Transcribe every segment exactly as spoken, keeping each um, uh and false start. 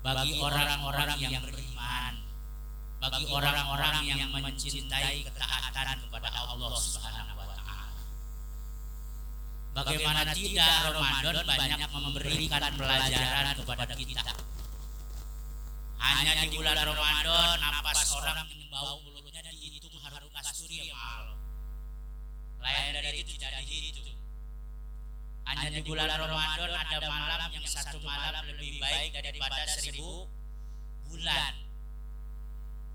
bagi orang-orang yang beriman, bagi orang-orang yang mencintai ketaatan kepada Allah Subhanahu wa taala. Bagaimana tidak Ramadan banyak memberikan pelajaran kepada kita. Hanya di bulan Ramadan napas orang bau mulutnya dihitung harum kasturi ya Allah. Lain dari itu tidak dihitung. Hanya di bulan Ramadan ada malam yang satu malam lebih baik daripada seribu bulan.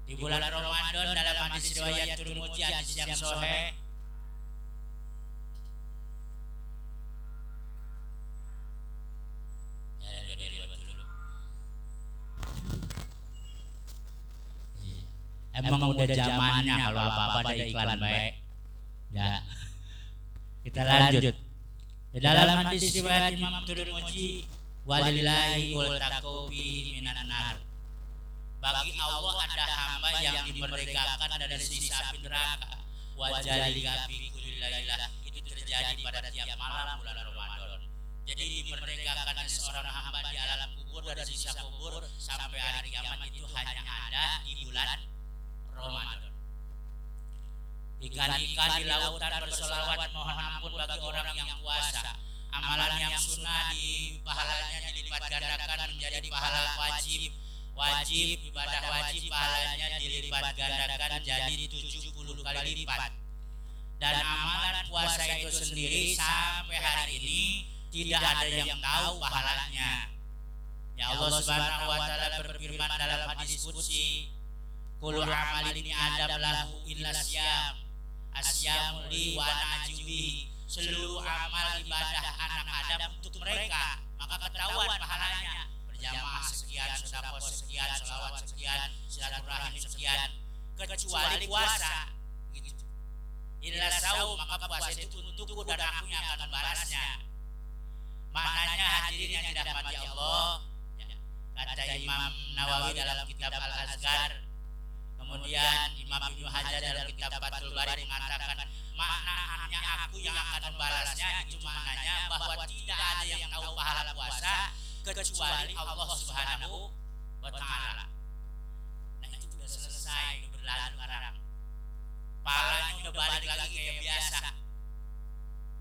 Di bulan Ramadan dalam hadis riwayat Tirmidzi hadis yang sahih, emang udah zamannya kalau apa-apa ada iklan baik. Ya. Kita lanjut. Dalam hadis riwayat Imam Tirmidzi, walillahi ultaqu bihi minan nar. Bagi Allah ada hamba yang dimerdekakan dari sisi api neraka. Wa jalika fi kulli lailah. Itu terjadi pada tiap malam bulan Ramadan. Jadi dimerdekakan seorang hamba di alam kubur dari sisa kubur sampai hari kiamat itu hanya ada di bulan Ramadan. Ikan-ikan di lautan bersolawat mohon ampun bagi orang yang puasa. Amalan yang sunnah di pahalanya dilipat gandakan menjadi pahala wajib. Wajib ibadah wajib pahalanya dilipat gandakan jadi tujuh puluh kali lipat. Dan amalan puasa itu sendiri sampai hari ini tidak ada yang tahu pahalanya. Ya Allah Subhanahu wa taala berfirman dalam hadis qudsi, "Qul amalin li adam lahu illa syam." Asyamu li wa najubi, seluruh amal ibadah anak Adam untuk mereka, maka ketahuan pahalanya. Berjamaah sekian, sedekah sekian, selawat sekian, silaturahim sekian, kecuali puasa. Gitu. Illa saum, maka puasa itu untukku dan aku yang akan balasnya. Maknanya hadirin yang dirahmati Allah, kata Imam Nawawi dalam kitab Al-Azkar. Kemudian Imam Ibnu Hajar dalam kitab Fathul Bari mengatakan maknanya aku yang akan membalasnya itu maknanya bahwa tidak ada yang tahu pahala puasa kecuali Allah Subhanahu wa taala. Nah itu sudah selesai, sudah berlalu sekarang. Pahalanya sudah balik lagi kayak biasa.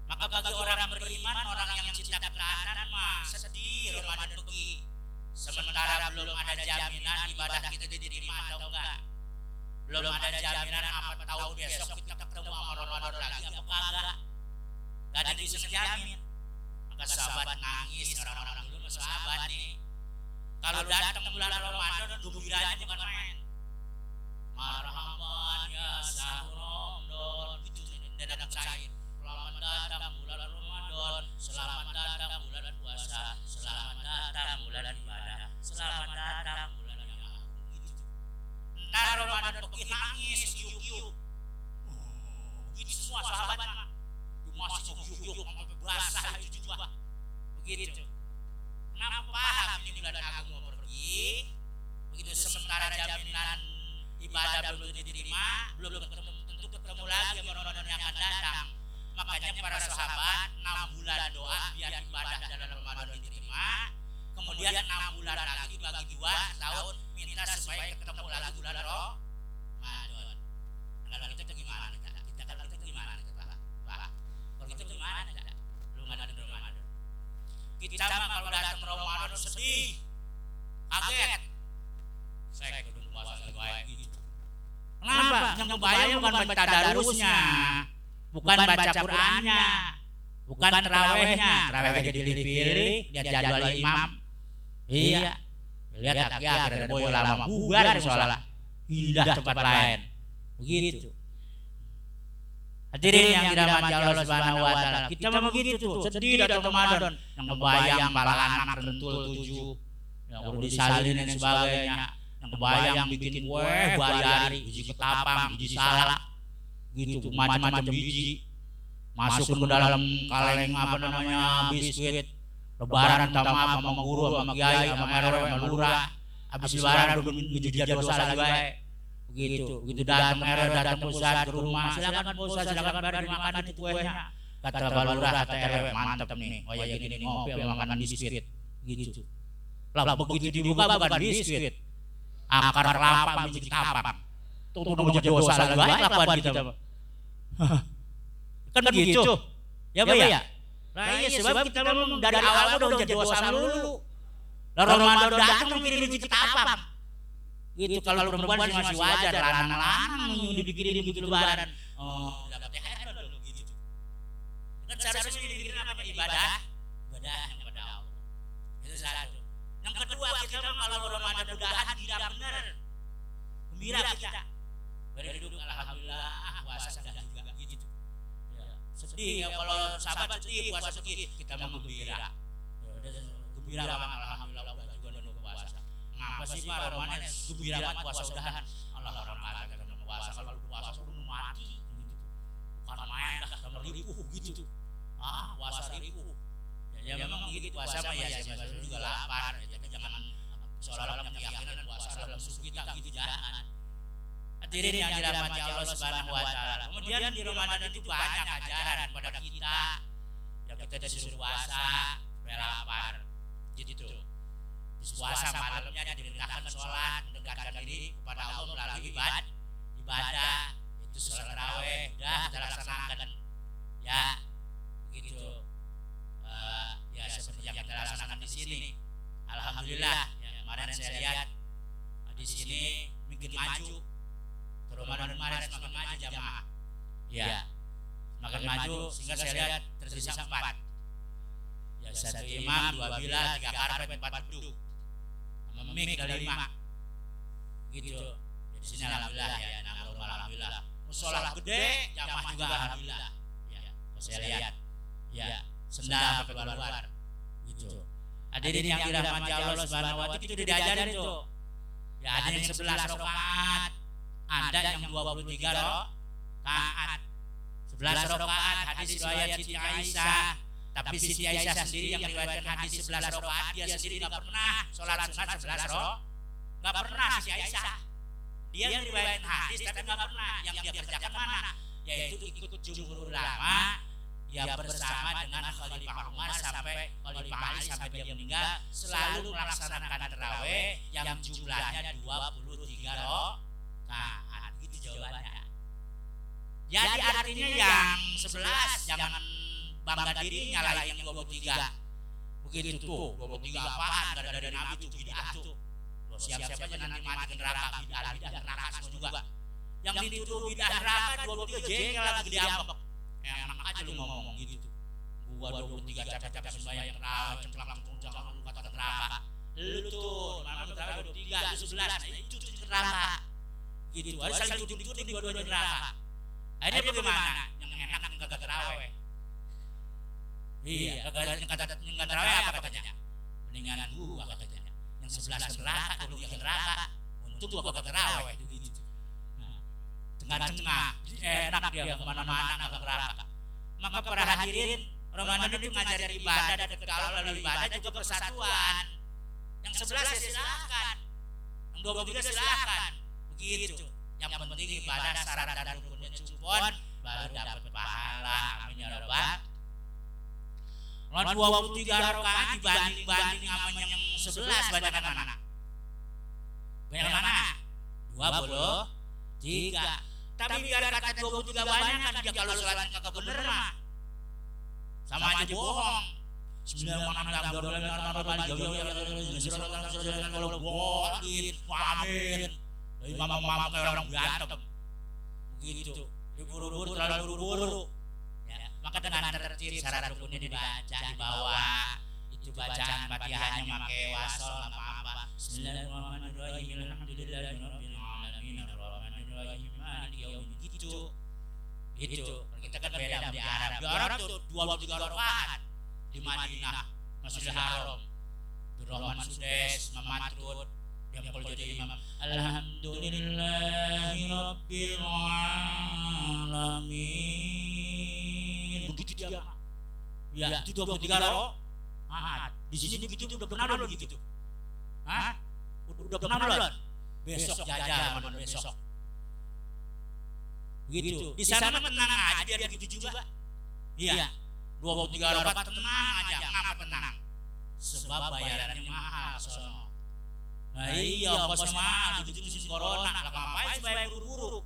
Maka bagi orang beriman, orang yang cinta ketaatan mah sedih Ramadan pergi. Sementara belum ada jaminan ibadah kita diterima atau enggak. Belum ada jaminan apa tahun besok kita ketemu sama Ramadan lagi apa enggak. Enggak ada bisa jamin. Maka sahabat nangis, orang-orang dulu sahabat nih. Kalau datang bulan Ramadan gembiranya bukan main. Marhaban ya sahur Ramadan gitu dan anak cair. Selamat datang bulan Ramadan, selamat datang bulan puasa, selamat datang bulan selamat datang bulan yang agung gitu. Entar Ramadan pergi nangis kiuk-kiuk. Begitu semua sahabat mah masuk kiuk-kiuk sampai basah itu juga. Begitu. Kenapa paham ini bulan agung mau pergi? Begitu sementara jaminan ibadah belum diterima, belum ketemu tentu ketemu lagi sama Ramadan yang akan datang. Makanya para sahabat enam bulan doa biar ibadah dalam Ramadan diterima. Kemudian enam bulan lagi bagi dua tahun minta supaya ketemu lagi bulan Ramadan. Kalau kita gimana? Kita kalau kita gimana? Kita Pak. Kalau kita gimana? Belum ada Ramadan. Kita mah kalau datang Ramadan sedih, kaget. Saya kudu puasa baik gitu. Kenapa? Yang kebayang bukan baca tadarusnya, bukan baca Qur'annya. Bukan terawihnya, terawih jadi pilih-pilih, lihat jadwal imam. Iya, lihat akhir dan boy lama bubar seolah-olah indah tempat lain. Begitu. Hadirin yang dirahmati Allah Subhanahu wa taala. Kita mah begitu tuh, sedih datang Ramadan, yang kebayang malah anak rentul tujuh, yang perlu disalin dan sebagainya, yang kebayang bikin kue bayari, biji ketapang, biji salak, gitu macam-macam biji. Masuk ke dalam kaleng apa namanya biskuit lebaran sama sama guru sama kiai sama R W sama lurah habis lebaran udah menjadi dosa lagi baik begitu begitu datang R W datang pusat ke rumah silakan pusat silakan pada dimakan itu kuenya kata lurah kata R W mantap nih oh ya gini nih ngopi sama makanan biskuit gitu Lah begitu dibuka bukan biskuit, akar kelapa menjadi tapak. Itu udah dosa lagi lakukan kita. Kan begitu. Ya Pak ya? Nah iya sebab kita memang dari awal udah jadi dosa dulu. Lalu Ramadan datang pilih rezeki tapak. Gitu kalau perempuan masih wajar, lanang-lanang dipikirin begitu lebaran. Oh, dapat T H R dulu gitu. Kan seharusnya dipikirin apa ibadah? Ibadah kepada Allah. Itu satu. Yang kedua kita kalau Ramadan mudahan tidak benar. Gembira kita. Berduduk alhamdulillah puasa sudah juga gitu. Ya. Sedih ya kalau sahabat sedih puasa sedih kita menggembira. Gembira alhamdulillah sudah juga nunggu puasa. Ngapa sih Pak Ramadan gembira banget puasa mudahan? Allah Ramadan kita puasa kalau puasa sudah mati gitu. Bukan main dah sama ribu gitu. Ah puasa ribu. Ya memang begitu puasa mah ya saya juga lapar ya tapi jangan seolah-olah keyakinan puasa dalam musuh kita gitu jangan. Hadirin yang dirahmati Allah Subhanahu wa taala. Kemudian di Ramadan itu banyak ajaran kepada kita. Ya kita disuruh puasa, lapar. Gitu. Puasa malamnya diperintahkan sholat, mendekatkan diri kepada Allah melalui ibadah. Ibadah itu sholat tarawih dah dilaksanakan. Ya begitu. Uh, ya seperti yang kita laksanakan di sini, alhamdulillah. Ya, kemarin saya lihat di sini makin maju, Ramadan kemarin semakin maju jamaah. Ya, semakin maju sehingga saya lihat tersisa empat. Ya satu imam, dua bilah, tiga karpet, empat beduk, memik ada lima. Gitu. Ya, di sini alhamdulillah ya, nama rumah alhamdulillah. Musola gede, jamaah juga alhamdulillah. Ya, saya lihat. Ya. Sendal keluar-luar gitu. Hadirin yang dirahmati Allah Subhanahu wa taala itu diajarin itu. Ya ada yang sebelas rakaat, ada yang dua puluh tiga rakaat. sebelas rakaat hadis riwayat Siti Aisyah, tapi Siti Aisyah sendiri yang meriwayatkan hadis sebelas rakaat dia sendiri enggak pernah salat sunat sebelas rakaat. Enggak pernah Siti Aisyah. Dia meriwayatkan hadis tapi enggak pernah yang dia kerjakan mana? Yaitu ikut jumhur ulama. Dia bersama dengan Khalifah Umar sampai Khalifah Ali sampai dia meninggal selalu melaksanakan tarawih yang jumlahnya dua puluh tiga rakaat. Itu jawabannya. Jadi artinya yang sebelas jangan bangga diri nyalain yang dua puluh tiga. Begitu tuh dua puluh tiga apaan enggak ada dari Nabi itu bid'ah tuh. Siap-siap aja nanti mati neraka bid'ah bid'ah neraka juga. Yang dituduh bid'ah neraka dua puluh tiga jengkel lagi gede apa? Enak aja lu ngomong gitu. Gua dua puluh tiga capek-capek sembahyang yang rawan, celang-celang lu kata neraka. Lu tuh, mana berapa dua puluh tiga itu sebelas, itu neraka. Gitu. Harus saling tuding-tuding dua-duanya neraka. Akhirnya bagaimana? Yang enak yang kagak tarawih. Iya, kagak yang kata enggak tarawih apa katanya? Mendingan gua katanya. Yang sebelas neraka, lu yang neraka. Untung gua kagak tarawih gitu. Tengah-tengah, enak dia kemana-mana agak neraka. Maka para hadirin, Ramadan itu mengajar ibadah dan kalau lalu ibadah juga persatuan. Yang sebelas ya silakan, yang dua puluh tiga silakan, begitu. Yang penting ibadah syarat dan rukunnya cukup, baru dapat pahala. Amin ya rabbal. Kalau dua puluh tiga rakaat dibanding-banding sama yang sebelas banyakan mana? Banyakan mana? dua puluh tiga. Tapi biar kata dua puluh tiga banyak kan dia kalau sholat kagak bener mah sama aja bohong. Sembilan orang enam orang enam orang enam orang enam orang enam orang enam orang enam orang kalau bohongin pahamin imam-imam kayak orang berantem begitu diburu-buru terlalu buru-buru. Maka dengan tertib syarat rukunnya dibaca di bawah itu bacaan Fatihahnya pakai wasol apa-apa bismillahirrahmanirrahim alhamdulillahirabbil alamin arrahmanirrahim gitu, gitu. Kita kan beda di Arab. Di Arab tuh dua puluh tiga rakaat di Madinah, Masjidil Haram, di Rahman Sudes, Mamatrud, yang kalau jadi imam. Alhamdulillahirabbil alamin. Begitu dia. Ya, itu dua puluh tiga rakaat. Di sini begitu udah benar belum gitu? Hah? Udah benar belum? Besok jajan, besok. Gitu. Di sana mah tenang aja biar gitu juga. Iya. dua puluh tiga rakaat tenang aja, ngapa tenang? sebab bayarannya mahal sono. Nah iya kos mahal di musim corona lah ngapain supaya buru-buru.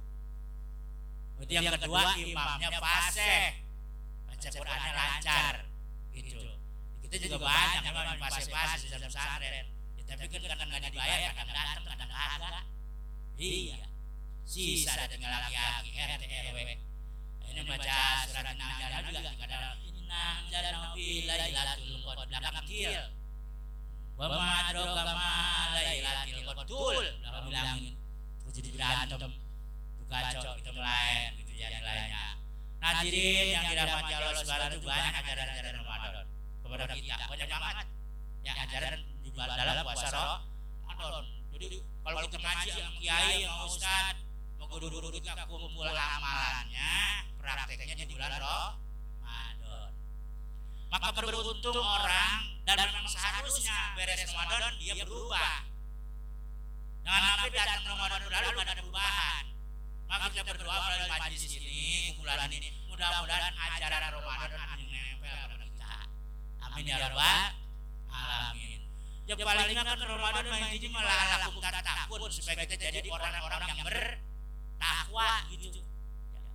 Berarti yang kedua imamnya fasih, baca Qur'annya lancar gitu. Kita juga banyak yang fasih-fasih di dalam pesantren. Ya, tapi kan kadang enggak dibayar, kadang datang, kadang kagak. Iya. Sisa tinggal laki-laki R T R W. Ini baca surat An-Najm juga kadang Inna janawfi lailatul qadar belakang kil. Wa ma adraka ma lailatul qadar belakang bilangin. Jadi berantem kacau itu lain gitu ya nilainya. Hadirin yang dirahmati Allah Subhanahu wa taala, banyak ajaran-ajaran Ramadan kepada kita. Banyak banget yang ajaran di dalam puasa Ramadan. Jadi kalau kita ngaji sama kiai, sama ustaz, mau guru-guru kita kumpul amalannya, prakteknya di bulan Ramadan. Maka beruntung orang dan memang seharusnya beres Ramadan dia berubah. Jangan sampai datang Ramadan lalu enggak ada perubahan. Maka kita berdoa melalui majlis ini, kumpulan ini, mudah-mudahan ajaran Ramadan akan menempel pada kita. Amin ya rabbal alamin. Ya paling enggak kan Ramadan menjadi malah lakukan takun supaya kita jadi orang-orang yang bertakwa gitu.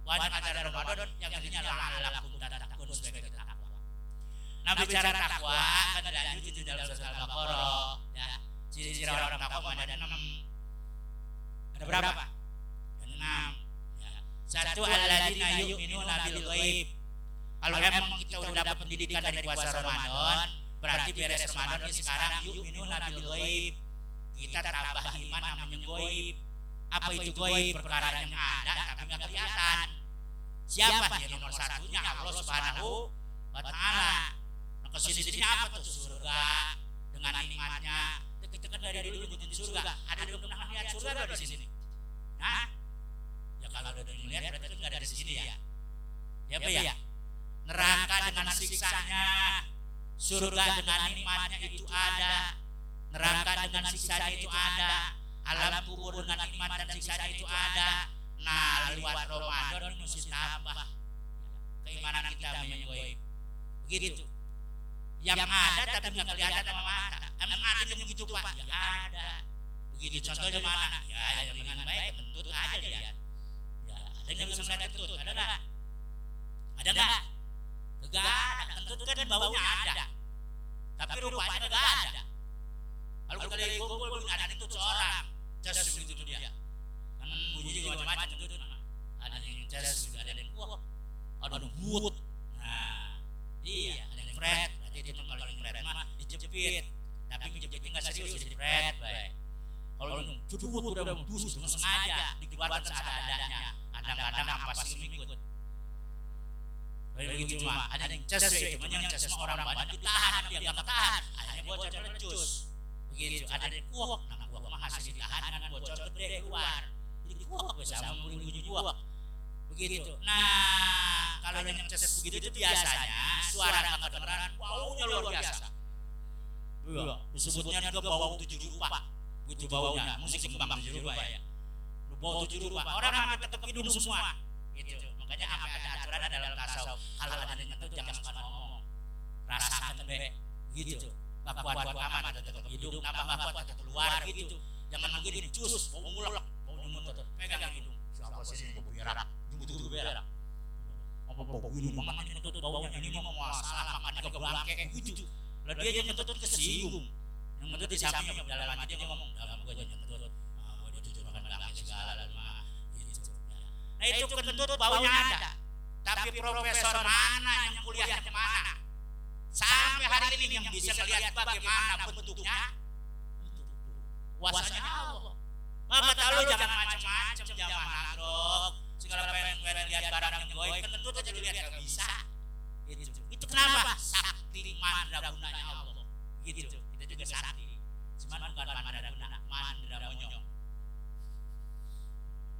Banyak ajaran Ramadan yang jadinya malah lakukan takun supaya kita takwa. Nah bicara takwa kan ada lanjut di dalam surah Al-Baqarah ya. Ciri-ciri orang takwa ada enam. Ada berapa? enam. Ya. Satu alladzina yu'minuna bil ghaib. Kalau emang kita udah dapat pendidikan dari puasa Ramadan, berarti beres Ramadan sekarang yu'minuna bil ghaib. Kita tambah iman sama yang gaib. Apa itu gaib? Perkara yang ada tapi enggak kelihatan. Siapa yang nomor satunya? Allah Subhanahu wa taala. Nah, kesini-sini apa tuh surga dengan nikmatnya. Kita dari dulu ngikutin surga. Ada yang pernah lihat surga di sini? Hah? Ya kalau udah dilihat berarti enggak ada di sini ya. Ya apa ya? Neraka dengan siksanya, surga dengan nikmatnya itu ada. Neraka dengan siksanya itu ada. Alam kubur dengan nikmat dan siksanya itu ada. Nah, lewat Ramadan mesti tambah keimanan kita menyegoib. Begitu. Yang ada tapi enggak kelihatan sama mata. Emang ada begitu Pak? Ya ada. Begitu contohnya mana? Ya dengan baik kentut aja dia. Ada yang bisa melihat kentut, ada enggak? Ada enggak? Enggak ada, kentut kan baunya ada. Tapi rupanya enggak ada. Lalu kalau di kumpul pun ada kentut seorang, jas begitu dia. Kan bunyi macam-macam kentut. Ada yang jas juga ada yang wah. Ada but. Nah, iya ada yang fret, berarti itu kalau yang fret mah dijepit. Tapi menjepit enggak serius jadi fret, baik. Kalau yang judul udah mendus dengan sengaja dikeluarkan seadanya. Kadang-kadang apa sih ikut? Begitu cuma ada yang cas itu, yang cas orang banyak ditahan dia enggak tahan, hanya bocor lecus. Begitu ada yang kuok, nah kuok mah hasil ditahan kan bocor gede keluar. Jadi kuok bisa membunyi kuok. Begitu. Nah, kalau yang cas begitu itu biasanya suara enggak kedengaran, baunya luar biasa. Iya, disebutnya juga bau tujuh rupa. Begitu baunya, musik kembang tujuh rupa ya. Bau tujuh rupa, orang akan tetap hidup semua gitu. Makanya apa ada aturan dalam tasawuf, kalau ada yang itu jangan suka ngomong, rasakan be gitu. Gak kuat-kuat aman ada tetap hidup, tambah gak kuat tetap keluar gitu. Jangan begini cus, mau ngulek, mau nyumut, pegang hidung. Siapa sih ini berak, jumbo-jumbo berak. Apa bau ini makan ini tuh baunya ini mau masalah makan ke belakang gitu. Lah dia yang tetut kesinggung. Yang tetut di samping yang dalam hati dia ngomong, dalam gua jangan tetut. Segala mah gitu. Nah itu kentut baunya ada. Tapi profesor mana yang kuliahnya mana? Sampai hari ini yang bisa melihat bagaimana bentuknya? Kuasanya Allah. Maka kalau jangan macam-macam jangan agrok. Segala pengen lihat barang yang goib kentut aja dilihat enggak bisa. Gitu. Itu kenapa? Sakti mandra gunanya Allah. Gitu. Kita juga sakti. Cuman bukan mandra guna, mandra monyong.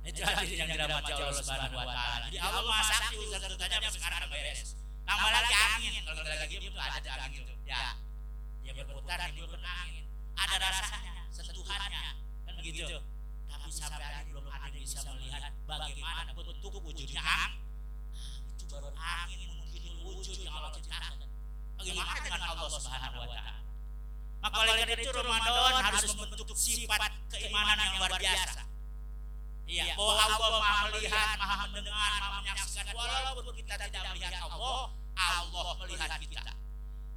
Itu hadis yang dirahmati Allah Subhanahu wa taala. Jadi Allah Maha Sakti urusan-urusannya sampai sekarang beres. Tambah lagi angin, kalau ada lagi itu ada angin itu. Ya. Dia berputar di angin. Ada rasanya, sentuhannya kan begitu. Tapi sampai hari belum ada bisa melihat bagaimana bentuk wujudnya angin. Itu baru angin mungkin wujud yang Allah ciptakan. Bagaimana dengan Allah Subhanahu wa taala? Maka oleh karena itu Ramadan harus membentuk sifat keimanan yang luar biasa. Iya, bahwa Allah Maha melihat, Maha mendengar, Maha menyaksikan. Walaupun kita tidak melihat Allah, Allah melihat kita.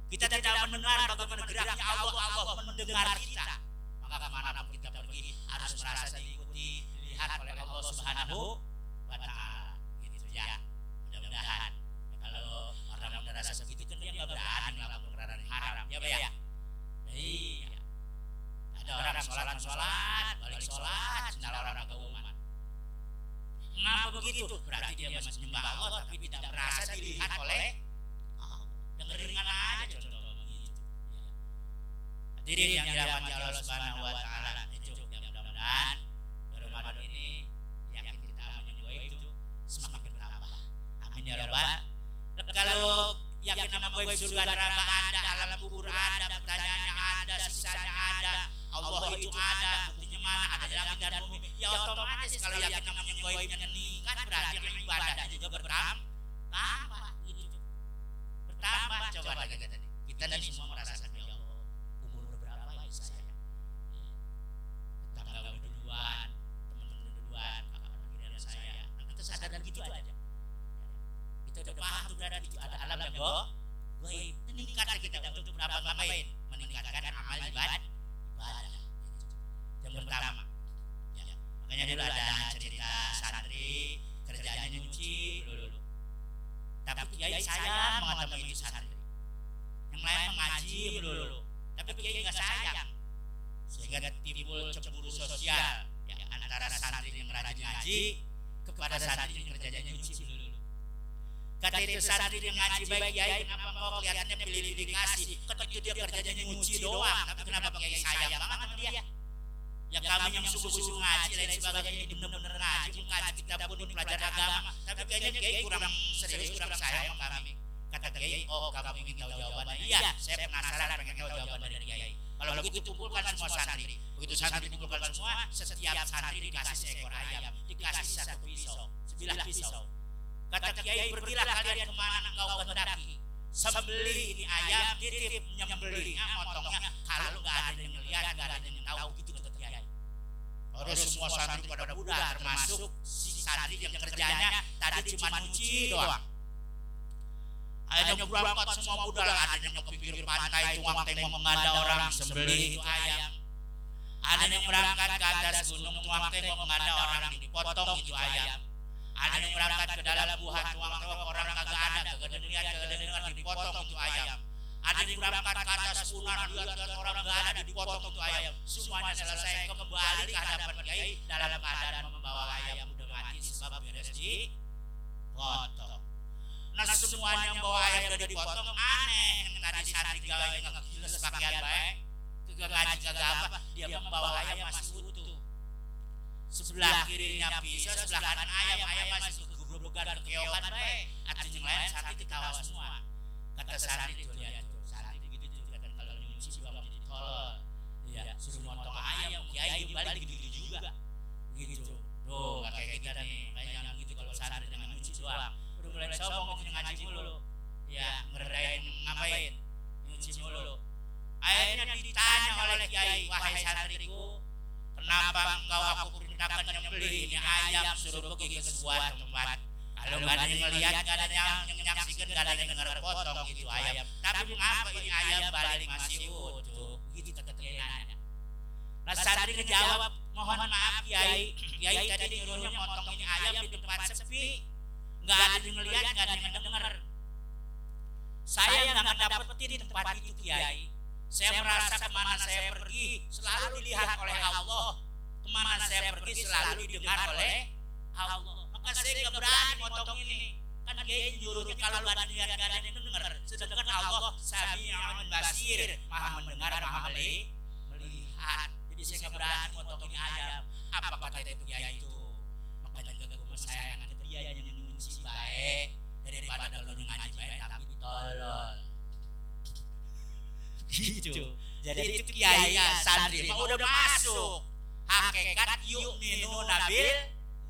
Kita tidak mendengar bagaimana geraknya Allah, Allah mendengar kita. Maka kemanapun kita pergi harus merasa diikuti, dilihat oleh Allah Subhanahu wa Ta'ala. Gitu ya. Mudah-mudahan kalau orang merasa segitu kan dia nggak berani melakukan perkara haram, ya Pak ya. Iya. Ada orang sholat-sholat, balik sholat, secara orang keumuman. Kenapa begitu? Berarti dia masih menyembah Allah, tapi tidak merasa dilihat oleh Allah. Dengerin aja contoh begitu. Hadirin yang dirahmati Allah Subhanahu wa Ta'ala, itu mudah-mudahan Ramadan ini yakin kita menyukai itu semakin bertambah. Amin ya rabbal. Kalau yakin nama gue surga neraka ada, alam kubur ada, pertanyaannya ada, siksanya ada, Allah itu ada, buktinya mana, ada langit dan bumi. Ya otomatis kalau yakin nama gue ini kan berarti ibadah juga bertambah, tambah gitu, bertambah. Coba lagi kita nih, kita nih semua merasakan ya Allah, umur berapa ya saya? Tetangga gue duluan, teman-teman duluan, kakak begini dari saya, nanti sadar gitu aja. Kita udah paham berada di ada alam yang goib. Meningkatkan kita untuk berapa ngapain? Meningkatkan amal ibadah. Ibadah. Yang pertama. Ya. Makanya dulu ada cerita santri kerjaannya nyuci dulu. Tapi kiai sayang mengatakan itu santri. Yang lain mengaji dulu. Tapi kiai enggak sayang. Sehingga timbul cemburu sosial ya, antara santri yang rajin ngaji kepada santri yang kerjaannya nyuci dulu. Kata itu santri yang ngaji baik kiai, kenapa kok kelihatannya pilih-pilih ngasih? Ketika dia kerjanya nyuci doang, tapi kenapa kiai sayang banget sama dia? Ya kami yang sungguh-sungguh ngaji dan sebagainya, benar-benar ngaji, mengaji kita pun belajar agama, tapi kayaknya kiai kurang serius, kurang sayang kami. Kata kiai, oh kamu ingin tahu jawabannya? Iya, saya penasaran pengen tahu jawaban dari kiai. Kalau begitu kumpulkan semua santri, begitu santri dikumpulkan semua, setiap santri dikasih seekor ayam, dikasih satu pisau, sebilah pisau. Kata kiai, pergilah kalian kemana kau kehendaki. Sembelih ini ayam, titip nyembelihnya, motongnya. Kalau nggak ada yang melihat, nggak ada yang tahu, gitu kata kiai. Terus semua santri pada budak, termasuk si santri yang kerjanya tadi cuma nyuci doang. Akhirnya berangkat semua budak, ada yang ke pinggir pantai tuang tengok mengada orang sembelih itu ayam. Ada yang berangkat ke atas gunung tuang tengok mengada orang dipotong itu ayam. Ada yang berangkat ke dalam buah tuang-tuang orang kagak ada, kegedenian, kegedenian dipotong itu ayam. Ada yang berangkat ke atas punan, lihat-lihat orang kagak ada dipotong itu ayam. Semuanya selesai kembali ke hadapan kiai dalam keadaan membawa ayam udah mati sebab beres dipotong. Nah semuanya bawa ayam udah dipotong, aneh. Tadi santri gawe ngegiles pakaian baik, kagak ngaji kagak apa, dia membawa ayam masih utuh. Sebelah kirinya pisau, sebelah kanan ayam, ayam masih gugur-gugur keokan baik. Atas yang lain santri ketawa semua. Kata santri itu lihat tuh, santri gitu-gitu kata kalau nyuci si bapak jadi tolol. Iya, suruh motong ayam, kiai balik gitu juga. Begitu. Tuh, kayak kita nih, kayak yang gitu kalau santri dengan nyuci doang. Udah mulai sombong ngomongin ngaji mulu. Ya, ngerendahin ngapain? Nyuci mulu. Akhirnya ditanya oleh kiai, wahai santriku, kenapa engkau aku perintahkan nyembelih ini ayam suruh pergi ke sebuah tempat? Kalau nggak ada yang melihat, nggak ada yang menyaksikan, nggak ada yang dengar potong itu ayam. Tapi mengapa ini ayam balik masih utuh? Begitu kata kiai. Nah santri menjawab, mohon maaf kiai, kiai tadi nyuruhnya potong ini ayam di tempat sepi, nggak ada yang melihat, nggak ada yang dengar. Saya nggak mendapati di tempat itu kiai. Saya merasa kemana saya pergi selalu dilihat oleh Allah, kemana saya pergi selalu didengar oleh Allah. Maka saya nggak berani motong ini. Kan dia nyuruhnya kalau nggak dilihat nggak ada yang dengar. Sedangkan Allah Sami'un Basir, Maha mendengar, Maha melihat. Jadi saya nggak berani motong ini ayam. Apa kata itu kiai itu? Makanya juga gue sayang dia yang nyuci baik daripada lo ngaji baik tapi ditolol. Gitu. Jadi itu kiai santri mah udah masuk hakikat yu'minu nabil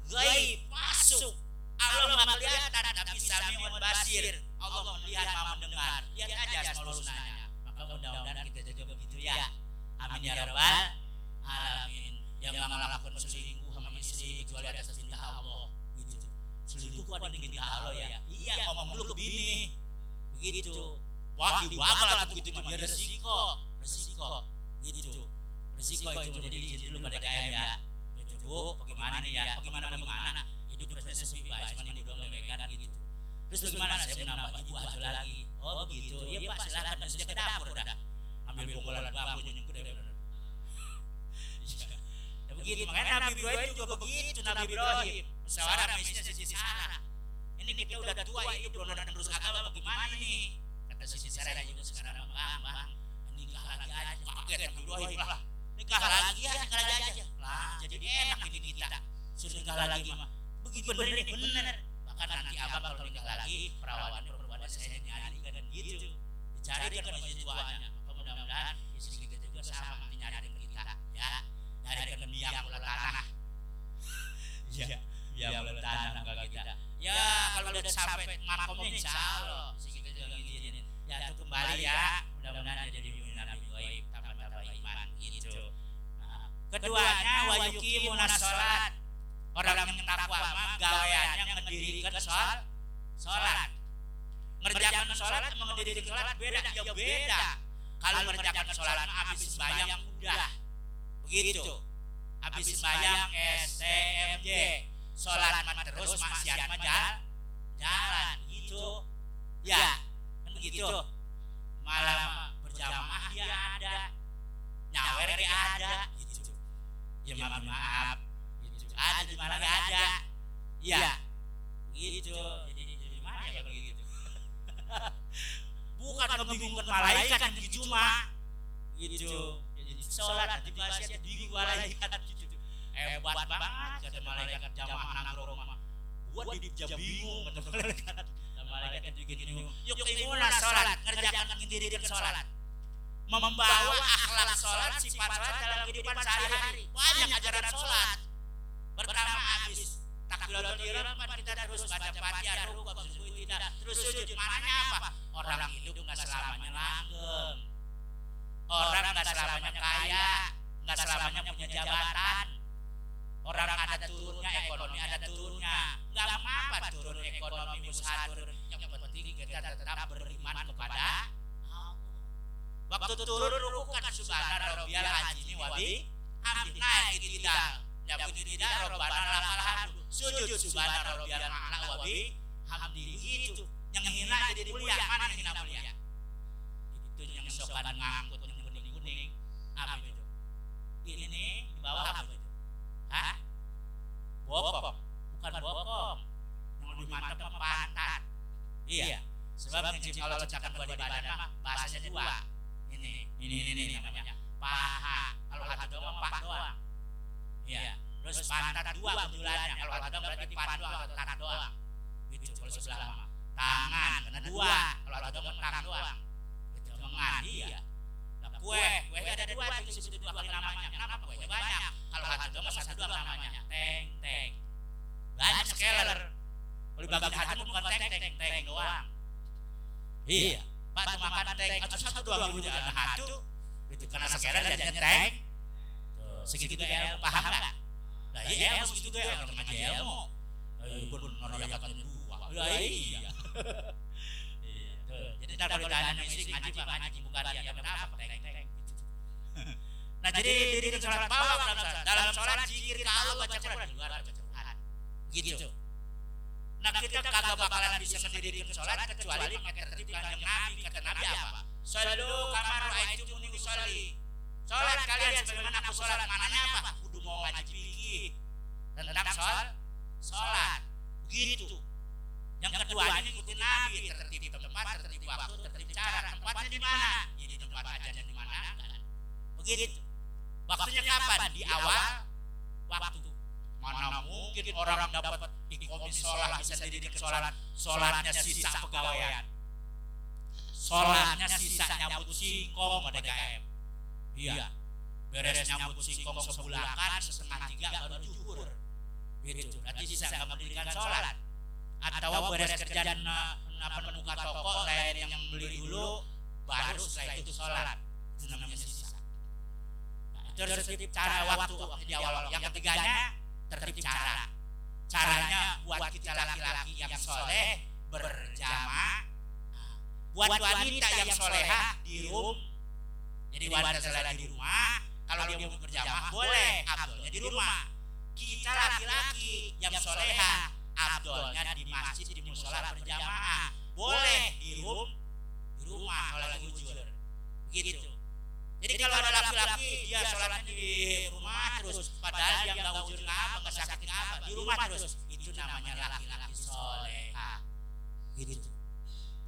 ghaib, masuk Allah melihat, tapi sami'un basir, Allah melihat, Maha mendengar. Lihat aja seluruhnya. mudah-mudahan kita juga begitu ya. Amin ya rabbal alamin. Yang melakukan selingkuh sama istri kecuali ada perintah Allah gitu. Selingkuh kuat dengan Allah ya. Iya, ngomong lu bini begitu. Wah, bakal atau gitu dia resiko, resiko gitu. Resiko itu jadi izin dulu pada ayam ya. Betul, bagaimana nih ya? Bagaimana bagaimana? Hidup proses hidup cuman ini doang memegang gitu. Terus bagaimana saya menambah ibu aja lagi? Oh begitu. Iya Pak, silakan masuk ke dapur dah. Ambil bogolan bambu yang gede. Ya begitu. Makanya Nabi Ibrahim juga begitu. Nabi Ibrahim musyawarah mestinya sisi Sarah. Ini kita udah tua, hidup belum ada terus agama bagaimana nih? Kata sisi Sarah juga sekarang bang, bang, nikah lagi aja. Paket Nabi Ibrahim lah. Nikah lagi aja, nikah lagi aja. Lah, jadi enak ini kita. Sudah nikah lagi mah. Begitu bener bener. Bahkan nanti abang kalau nikah lagi perawan perempuan saya nyari kan gitu. Dicari kan istri tuanya. Mudah-mudahan istri kita juga sama nyari kita ya. Nyari kan biang ular tanah. Iya, biang ular tanah enggak kita. Ya, kalau udah sampai makomnya insyaallah istri kita juga ngizinin. Ya, itu kembali ya. Mudah-mudahan jadi nabi baik, tambah-tambah iman gitu. Nah, keduanya wa yuqimunas shalat. Orang yang takwa mah gaweannya ngedirikan sholat. Sholat. Ngerjakan sholat sama ngedirikan sholat beda, ya beda. Kalau ngerjakan sholat mah habis sembahyang udah. Begitu. Habis sembahyang S T M J. Sholat mah terus maksiat mah jalan. Jalan gitu. Ya, kan begitu. Malam berjamaah ya ada. Nyawer ya ada gitu. Ya maaf maaf. Ada di mana enggak ada. Iya. Begitu. Jadi di mana ya kalau gitu. Bukan membingungkan malaikat gitu cuma gitu. Jadi salat di masjid bingung malaikat gitu. Hebat banget kata malaikat jamaah nongkrong mah. Buat di jam bingung kata malaikat. Malaikat itu gini. Yuk imuna salat, kerjakan dirikan salat. Membawa akhlak salat, sifat salat dalam kehidupan sehari-hari. Banyak ajaran salat. Pertama habis takbiratul ihram kita terus baca Fatihah, rukuk, sujud, tidak terus sujud. Maknanya apa? Orang hidup enggak selamanya langgeng. Orang enggak selamanya kaya, enggak selamanya punya jabatan. Orang ada turunnya, ekonomi ada turunnya. Enggak apa-apa turun ekonomi usaha turun. Yang penting kita tetap beriman kepada Allah. Waktu turun rukukan subhana rabbiyal azimi wa bihamdihi. Naik tidak yang punya tidak robbana lakal hamdu sujud subhana rabbiyal a'la wa bihamdihi gitu. Yang hina jadi mulia, mana hina mulia itu yang sopan ngangkut yang kuning-kuning apa itu ini nih di bawah apa itu hah bokong bukan bokong yang lebih mantap sama pantat iya sebab yang kalau letakkan dua di badan mah bahasanya dua ini ini ini namanya paha kalau hati doang paha doang. Iya, terus pantat dua kebetulannya. Kalau ada berarti pantat dua atau tangan doang. Gitu, kalau sebelah lama. Tangan, karena dua. Kalau ada tangan doang. Itu lengan, iya. Nah, kue, kue ada dua, itu disebut dua kali namanya. Kenapa kue banyak? Kalau ada dua, satu dua namanya. Teng, teng. Banyak skeler. Kalau bagian hati bukan teng, teng, teng doang. Iya. Pak, cuma makan teng. Atau satu dua bulu ada hati. Itu karena skeler jadinya teng. Segitu dia paham enggak? Lah iya ilmu segitu dia orang namanya ilmu. Benar nariakan dua. Lah iya. Iya. Jadi kalau ditanya istri ngaji Pak ngaji bukan dia yang apa teng-teng gitu. Nah jadi diri salat bawah dalam salat zikir ke Allah baca Quran luar baca Quran. Gitu. Nah kita kagak bakalan bisa mendirikan salat kecuali pakai tertib yang Nabi kata Nabi apa? Sallu kama ra'aitumuni usolli. Sholat kalian sebagaimana aku sholat, mananya apa? Kudu mau ngaji fikih tentang sholat, sholat begitu. Yang kedua ini ikutin Nabi, tertib tempat, tertib waktu, tertib cara. Tempatnya di mana? Ya di tempat aja di mana kan? Begitu. Waktunya kapan? Di awal waktu. Mana mungkin orang dapat ikomis sholat bisa didirikan sholat, sholatnya sisa pegawaian, sholatnya sisa nyambut singkong ada K M. Iya, beres nyambut singkong sebulakan, setengah tiga baru juhur. Gitu, nanti sisa gak memberikan sholat. Atau beres kerjaan penuka toko, lain yang beli dulu, baru setelah itu sholat. Itu namanya sisa. Nah, itu tertib cara waktu di awal. Yang ketiganya tertib cara. Caranya buat kita laki-laki yang soleh berjamaah, buat wanita yang soleha di room. Jadi wanita soleha di rumah, kalau dia mau berjamaah boleh, abdolnya di rumah. Kita laki-laki yang soleha, abdolnya di masjid, di mushola berjamaah, boleh di room, di rumah kalau lagi ujur, begitu. Jadi kalau ada laki-laki dia sholatnya di rumah terus, padahal dia nggak ujur apa, nggak sakit apa, di rumah terus, itu namanya laki-laki soleha, gitu.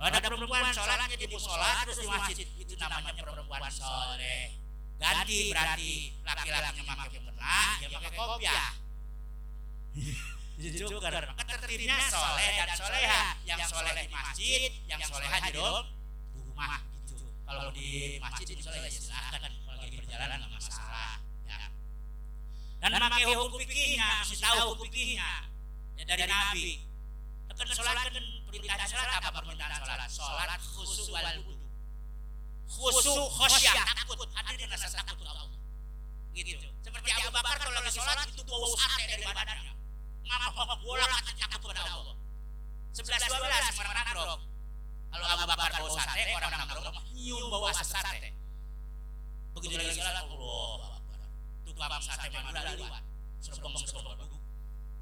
Kalau ada perempuan sholatnya di mushola terus di masjid, itu namanya perempuan soleh. Ganti berarti laki-lakinya pakai pena, dia pakai kopiah. Gitu kan? Maka tertibnya soleh dan soleha, yang soleh di masjid, yang soleha di rumah. Kalau di masjid itu saya silakan, kalau lagi berjalan nggak masalah. Ya. Dan pakai hukum fikihnya, mesti tahu hukum fikihnya ya, dari Nabi. Tekan sholat kan perintah sholat apa permintaan sholat? Sholat khusyuk wal wudu. Khusyuk khosyah takut, hadirnya rasa takut Allah. Gitu. Seperti Abu Bakar kalau lagi sholat itu bau sate dari badannya. Ngapa bolak akan takut pada Allah. Sebelas dua belas orang nongkrong. Kalau Abu Bakar bau sate, orang nongkrong nyium bau asap sate. Begitu lagi sholat, Allah Akbar. Tukang sate mana udah lewat. Serobong-serobong dulu.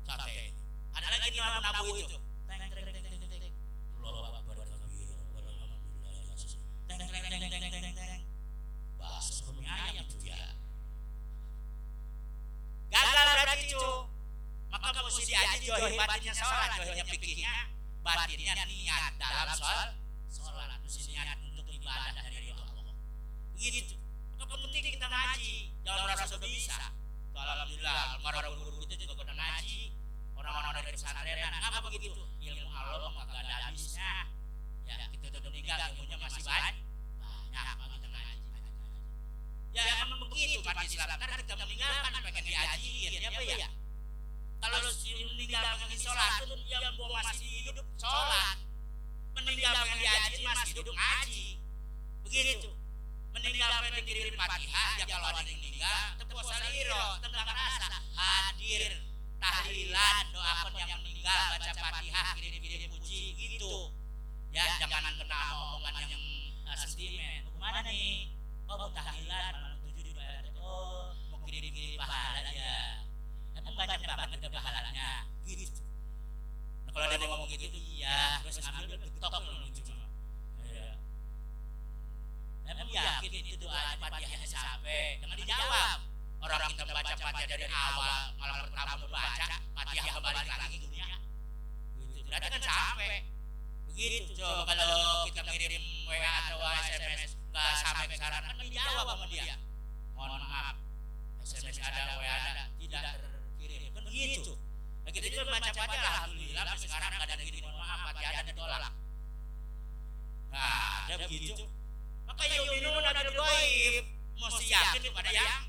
Sate. Ada lagi di Imam Nawawi itu. Teng teng teng teng teng. Allah Akbar. Teng teng teng teng teng teng. Bahasa suami ayam itu ya. Gagal berarti itu. Maka kamu mesti diaji johin batinnya sholat, johinnya pikirnya. Batinnya niat dalam sholat, sholat mesti niat untuk ibadah dari Allah. Begitu. Maka penting kita ngaji. Jangan rasa sudah bisa. Alhamdulillah, para guru kita juga pernah ngaji. Orang-orang dari pesantren, apa begitu? Ilmu Allah enggak ada habisnya. Ya, kita sudah meninggal, ilmunya masih banyak. Banyak kita ngaji. Ya, memang begitu kan Islam. Karena kita meninggal kan pengen diaji, ya apa ya? Kalau meninggal pengen sholat, itu yang masih hidup sholat. Meninggal pengen diaji, masih hidup ngaji. Begitu. Meninggal pengen diri Fatihah, ya kalau ada yang meninggal, tepuk saliro, tenggang rasa, hadir, tahlilan, doakan yang meninggal, baca Fatihah, kirim-kirim puji, gitu. Ya, jangan kena omongan yang sentimen. Gimana nih? Oh, tahlilan, malam tujuh dibayar. Oh, mau kirim-kirim pahala ya. Banyak banget ada pahalanya gitu. Nah, kalau ada yang ngomong gitu iya, terus ambil TikTok menuju cuma. Iya. Emang yakin itu doa Fatihahnya sampai? Jangan dijawab. Orang kita baca Fatihah dari awal, malam pertama membaca Fatihah balik lagi ke dunia. Gitu. Berarti kan sampai. Begitu. Coba kalau kita kirim W A atau S M S enggak sampai saran, kan dijawab sama dia. Mohon maaf. S M S ada, W A ada, tidak gitu. Nah, kita juga baca Fatihah alhamdulillah sekarang enggak ada lagi mohon maaf Fatihah ada ditolak. Nah, ada begitu. Maka yu'minun bil ghaib, mesti yakin kepada yang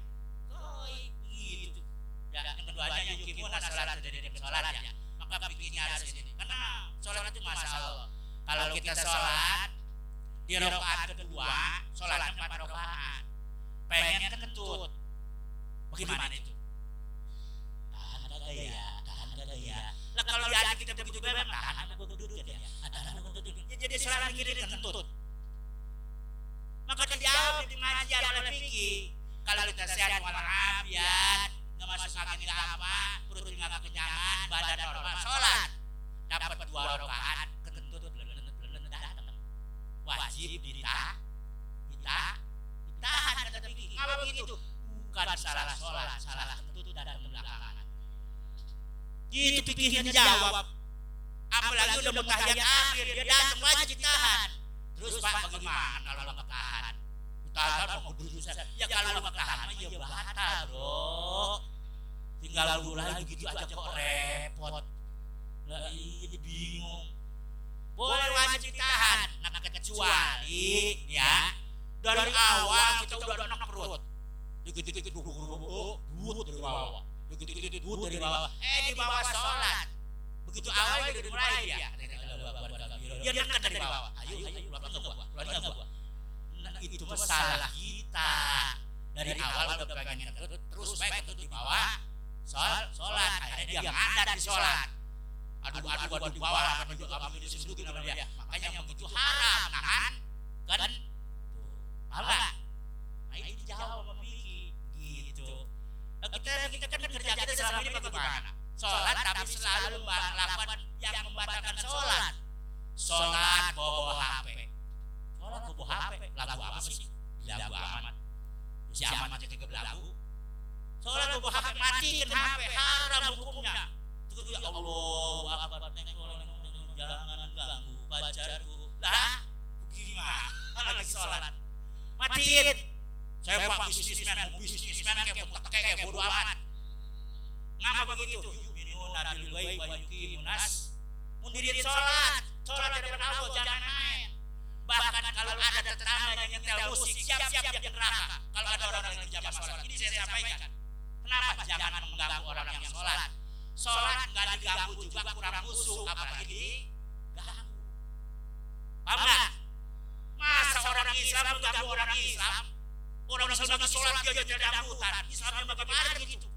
ghaib gitu. Ya, yang keduanya yuqimun as-shalat dari salat ya. Maka pikirnya harus ini. Karena salat itu masalah. Kalau kita salat di rakaat kedua, salatnya empat rakaat. Pengen kentut. Bagaimana itu? Iya, tahan ada ya. Lah kalau jadi kita begitu bebas, tahan aku duduk ya. Ada aku duduk. Jadi salah kiri kentut. Maka dijawab di ngaji oleh fikih. Kalau kita sehat walafiat, enggak masuk sakit enggak apa, perut enggak kenyangan, badan normal, salat. Dapat dua rakaat, kentut belenen-belenen datang. Wajib ditahan. Kita ditahan ada fikih. Apa begitu? Bukan salah salat, salah kentut datang belakangan. Itu pikirnya jawab. Apalagi udah mengkajian akhir, dia datang wajib ditahan. Terus Pak bagaimana kalau nggak tahan? Ditahan mau berurusan. Ya kalau nggak tahan, ya batal bro. Tinggal lalu lagi gitu aja kok repot. Lah ini bingung. Boleh wajib ditahan, nah kecuali ya dari awal kita udah enak perut. Dikit-dikit buru-buru, buru dari bawah. Begitu-begitu dulu dari bawah, eh di bawah sholat. Begitu awal udah mulai ya. Dia dekat dari bawah. Ayo, ayo, pulang ke gua, pulang ke gua. itu masalah kita. Dari awal udah pengen terus, terus baik itu dibawa sholat, sholat, ada dia ada di sholat. Aduh, aduh, aduh, di bawah, aduh, aduh, disudutin sama dia. Makanya yang begitu haram, kan? Kan? Alah, nah ini dijawab sama Miki, gitu. Kita kita kan kerja kita selama ini bagaimana? Sholat tapi selalu melakukan yang membatalkan sholat. Sholat bawa H P, sholat bawa H P, lagu apa sih? Lagu amat, si amat aja kagak lagu. Sholat bawa H P, matiin H P, haram hukumnya. Ya Allah, apa nengok jangan ganggu pacarku. Lah, gimana lagi sholat? Matiin. Saya pak bisnismen, bisnismen kayak botak kayak bodoh amat. Ngapa begitu? Minun adil bayi bayi munas. Mundirin sholat, sholat dari Allah jangan main. Bahkan kalau ada tetangga yang nyetel musik, siap-siap yang neraka. Kalau ada orang yang menjaga sholat, ini saya sampaikan. Kenapa jangan mengganggu orang yang sholat? Sholat nggak diganggu juga kurang musuh, apalagi diganggu. Paham nggak? Masa orang Islam mengganggu orang Islam? Orang Islam sholat dia jadi dangdutan. Islamnya bagaimana begitu?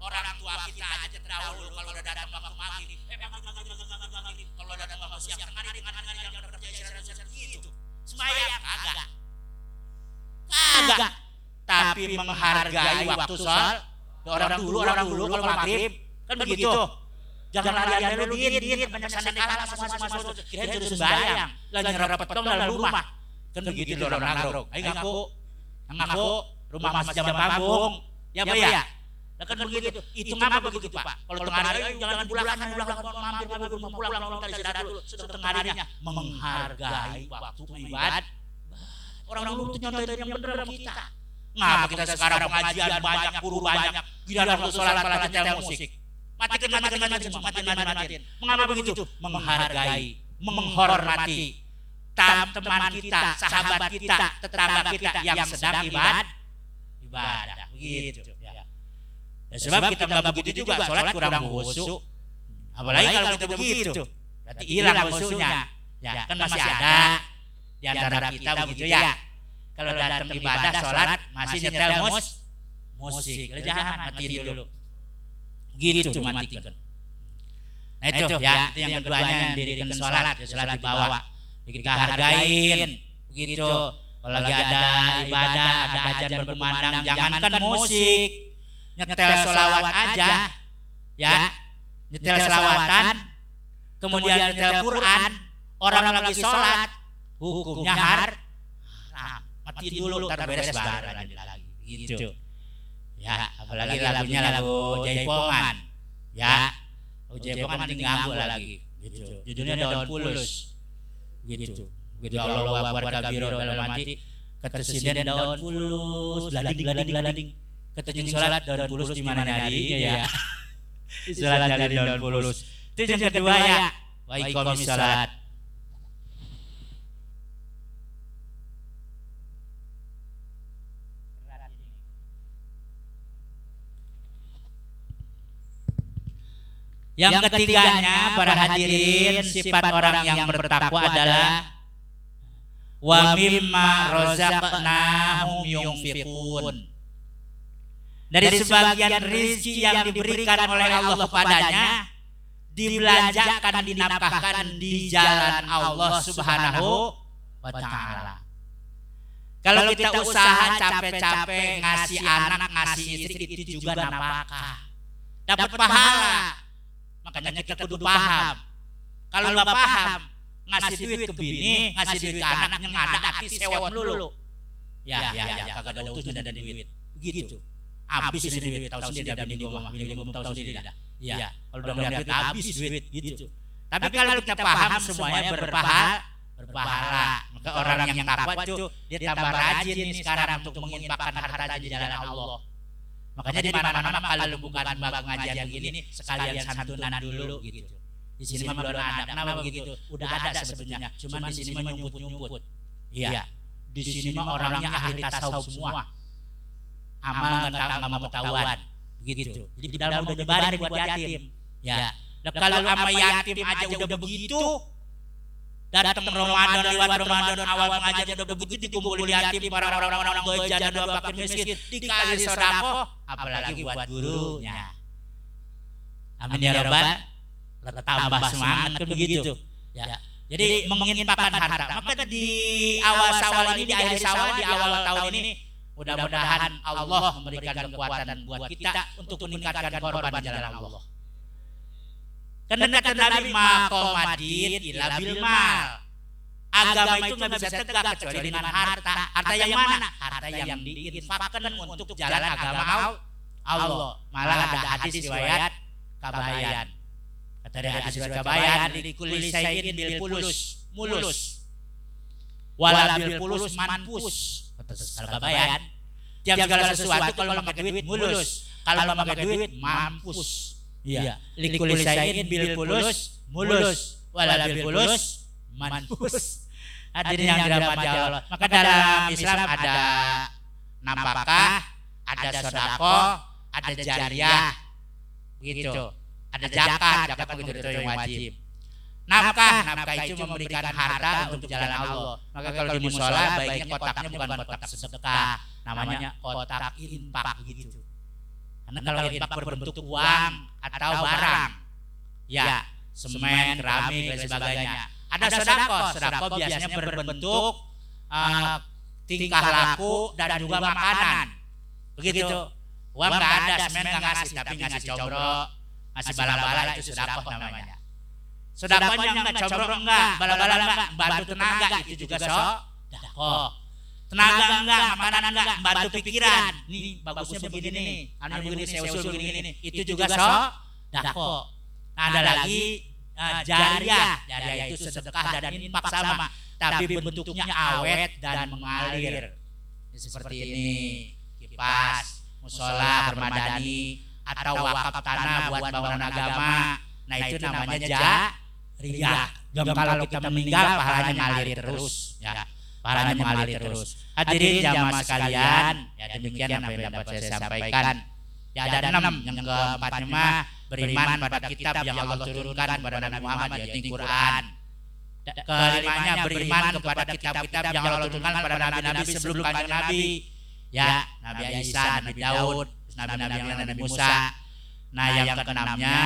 Orang tua kita aja terdahulu kalau udah datang bapak manggil, eh bapak manggil, bapak manggil. Kalau udah datang bapak siap, ngari ngari ngari yang kerja jalan-jalan gitu. Sembahyang kagak, kagak. Tapi menghargai waktu sholat. Orang dulu, orang dulu kalau maghrib kan begitu, jangan lari-lari lu diri-diri, banyak sandek kalah sama-sama-sama kira jurus bayang, lagi ngerapet tong dalam rumah kan begitu dorong nagrok, ayo ngaku ngaku, rumah mas jam panggung ya pak ya, kan begitu, itu ngapa begitu pak, kalau tengah hari jangan bulakan, bulakan, mampir, mampir, pulang, pulang, tadi sudah dulu, setengah harinya menghargai waktu ibadah, orang dulu itu nyontohin yang bener kita, ngapa kita sekarang pengajian banyak, guru banyak, giliran waktu sholat malah nyetel musik. Matikan, matikan, matikan, matikan, matikan, matikan. Mengapa begitu? Menghargai, menghormati teman kita, sahabat kita, tetangga kita yang sedang ibadah, ibadah, begitu. Dan sebab kita nggak begitu juga, sholat kurang khusyuk. Apalagi kalau kita begitu, berarti hilang khusyuknya. Ya, kan masih ada di antara kita begitu ya. Kalau datang ibadah, sholat masih nyetel mus, musik. Jangan matiin dulu. Gitu cuma matikan. Nah itu ya, itu yang keduanya dirikan sholat, ya sholat dibawa, kita hargain, begitu. Kalau lagi ada ibadah, ada ajan berkumandang, jangankan musik, nyetel sholawat aja, ya, nyetel sholawatan, kemudian nyetel Quran, orang lagi sholat, hukumnya har, nah, mati dulu, ntar beres baru lagi, gitu. Ya, apalagi lagunya lagu Jaipongan, ya, lagu Jaipongan nanti nganggu lagi, gitu. Judulnya Daun Pulus, gitu. Begitu Allah Akbar Kabiro dalam hati, ketersediaan daun pulus, lading-lading-lading, keterjun sholat daun pulus di mana nadinya ya, sholat dari daun pulus. Itu yang kedua ya, wa'alaikum sholat. Yang, yang ketiganya, para hadirin, sifat orang yang bertakwa adalah wa mimma razaqnahum yunfiqun. Dari sebagian rezeki yang diberikan oleh Allah padanya dibelanjakan, dinapahkan di jalan Allah Subhanahu wa taala. Kalau kita usaha capek-capek ngasih anak, ngasih istri itu juga napakah. Dapat pahala. Makanya kita kudu paham. Kalau nggak paham, ngasih duit ke bini, ngasih duit ke anak yang ada hati sewot dulu. Ya, ya, ya, kagak ada utuhnya dan duit. Begitu. Habis ini duit, tahu sendiri ada bini gua, bini gua tahu sendiri ada. Ya, kalau udah melihat duit habis duit gitu. Tapi kalau kita paham semuanya berpahala, berpahala. Maka orang yang takwa itu dia tambah rajin nih sekarang untuk menginfakkan harta di jalan Allah. Makanya di mana-mana kalau bukan bak ngajian gini sekalian santunan dulu gitu. Di sini mah belum ada. Kenapa begitu? Udah ada sebenarnya. Cuman di sini menyumput-nyumput. Iya. Di sini mah orangnya ahli tasawuf semua. Amal enggak mau ketahuan. Begitu. Jadi di dalam udah nyebarin buat yatim. Ya. Kalau sama yatim aja udah begitu. datang Ramadan lewat Ramadan awal pengajian udah begitu dikumpul yatim para orang-orang goja dan orang fakir miskin dikasih sedekah apalagi buat gurunya. Amin ya rabbal alamin. Tambah semangat kan begitu. Ya. Jadi menginginkan harta. Maka di awal Syawal ini, di akhir Syawal, di awal tahun ini mudah-mudahan Allah memberikan kekuatan buat kita untuk meningkatkan korban di jalan Allah. Karena kata Nabi maqamadin ila bil mal. Agama itu enggak bisa tegak kecuali dengan harta. Harta yang mana? Harta yang diinfakkan untuk jalan agama Allah. Malah ada hadis riwayat Kabayan. Kata dari hadis riwayat Kabayan, likulli syai'in bil fulus, mulus. Wala bil fulus manfus. Kata Kabayan, tiap segala sesuatu kalau pakai duit mulus, kalau pakai duit mampus. Iya, likul syai'in bil fulus mulus wala bil fulus manfus. Hadirin yang dirahmati Allah. Maka dalam Islam ada nafkah, ada sedekah, ada jariah. Begitu. Ada zakat, zakat itu yang wajib. Nafkah, nafkah itu memberikan harta untuk jalan Allah. Maka kalau di musala baiknya kotaknya bukan kotak sedekah, namanya kotak infak begitu. Karena kalau infak berbentuk uang atau barang, ya semen, keramik dan sebagainya. Ada sedekah, sedekah biasanya berbentuk uh, tingkah laku dan juga makanan. Begitu. Uang nggak ada, semen nggak ngasih, tapi ngasih cobrok, ngasih bala-bala itu sedekah namanya. Sedekahnya nggak cobrok nggak, bala-bala nggak, bantu tenaga itu juga sedekah. Tenaga enggak, makanan enggak, bantu pikiran. Nih bagusnya begini nih, anu begini saya usul begini nih. Itu juga sedekah. Nah, ada lagi uh, jariah. Jariah itu sedekah dan infak sama, tapi bentuknya awet dan mengalir. Seperti ini, kipas, musola, permadani, atau wakaf tanah buat bangunan agama. Nah, itu namanya jariah. Kalau kita meninggal pahalanya ngalir terus, ya. Pahalanya mengalir terus. Hadirin jamaah sekalian, ya demikian apa yang dapat saya sampaikan. Ya ada enam, yang keempatnya mah beriman pada kitab yang Allah turunkan kepada Nabi Muhammad yaitu Quran. Kelimanya beriman kepada kitab-kitab yang Allah turunkan kepada nabi-nabi sebelum kanjeng Nabi. Ya, Nabi Isa, Nabi Daud, nabi-nabi yang lain, Nabi Musa. Nah, yang keenamnya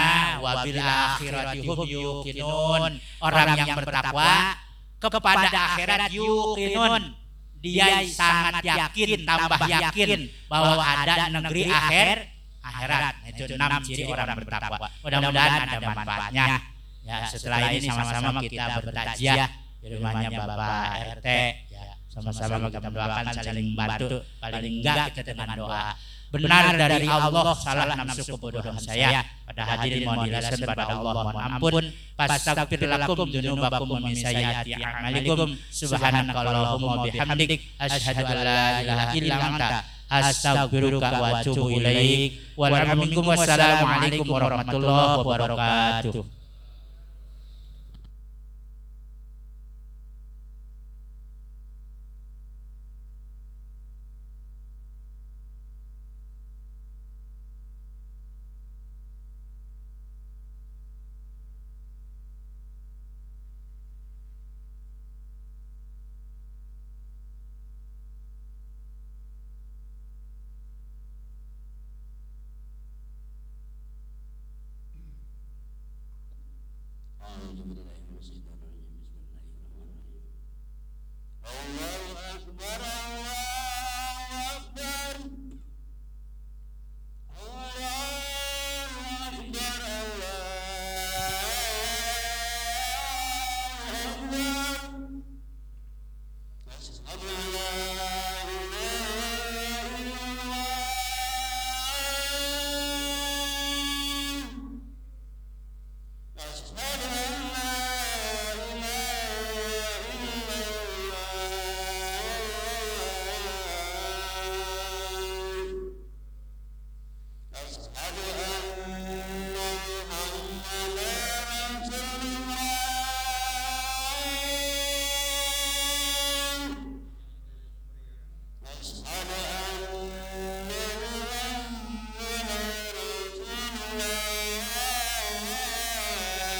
wabil akhirati hum yuqinun, orang yang bertakwa kepada akhirat yuqinun, dia sangat yakin, tambah yakin bahwa ada negeri akhir akhirat. Itu enam ciri orang bertakwa. Mudah-mudahan ada manfaatnya. Ya, setelah ini sama-sama kita bertakziah di rumahnya Bapak R T. Ya, sama-sama kita mendoakan, saling membantu, paling enggak kita dengan doa. Benar dari Allah, salah nafsu kebodohan saya. Pada hadirin mohon dilasan pada Allah, mohon ampun. Fastaghfir lakum dunubakum wa min sayyiati a'malikum. Subhanakallahumma wa bihamdik, asyhadu an la ilaha illa anta, astaghfiruka wa atubu ilaik. Wa minkum wassalamu alaikum warahmatullahi wabarakatuh.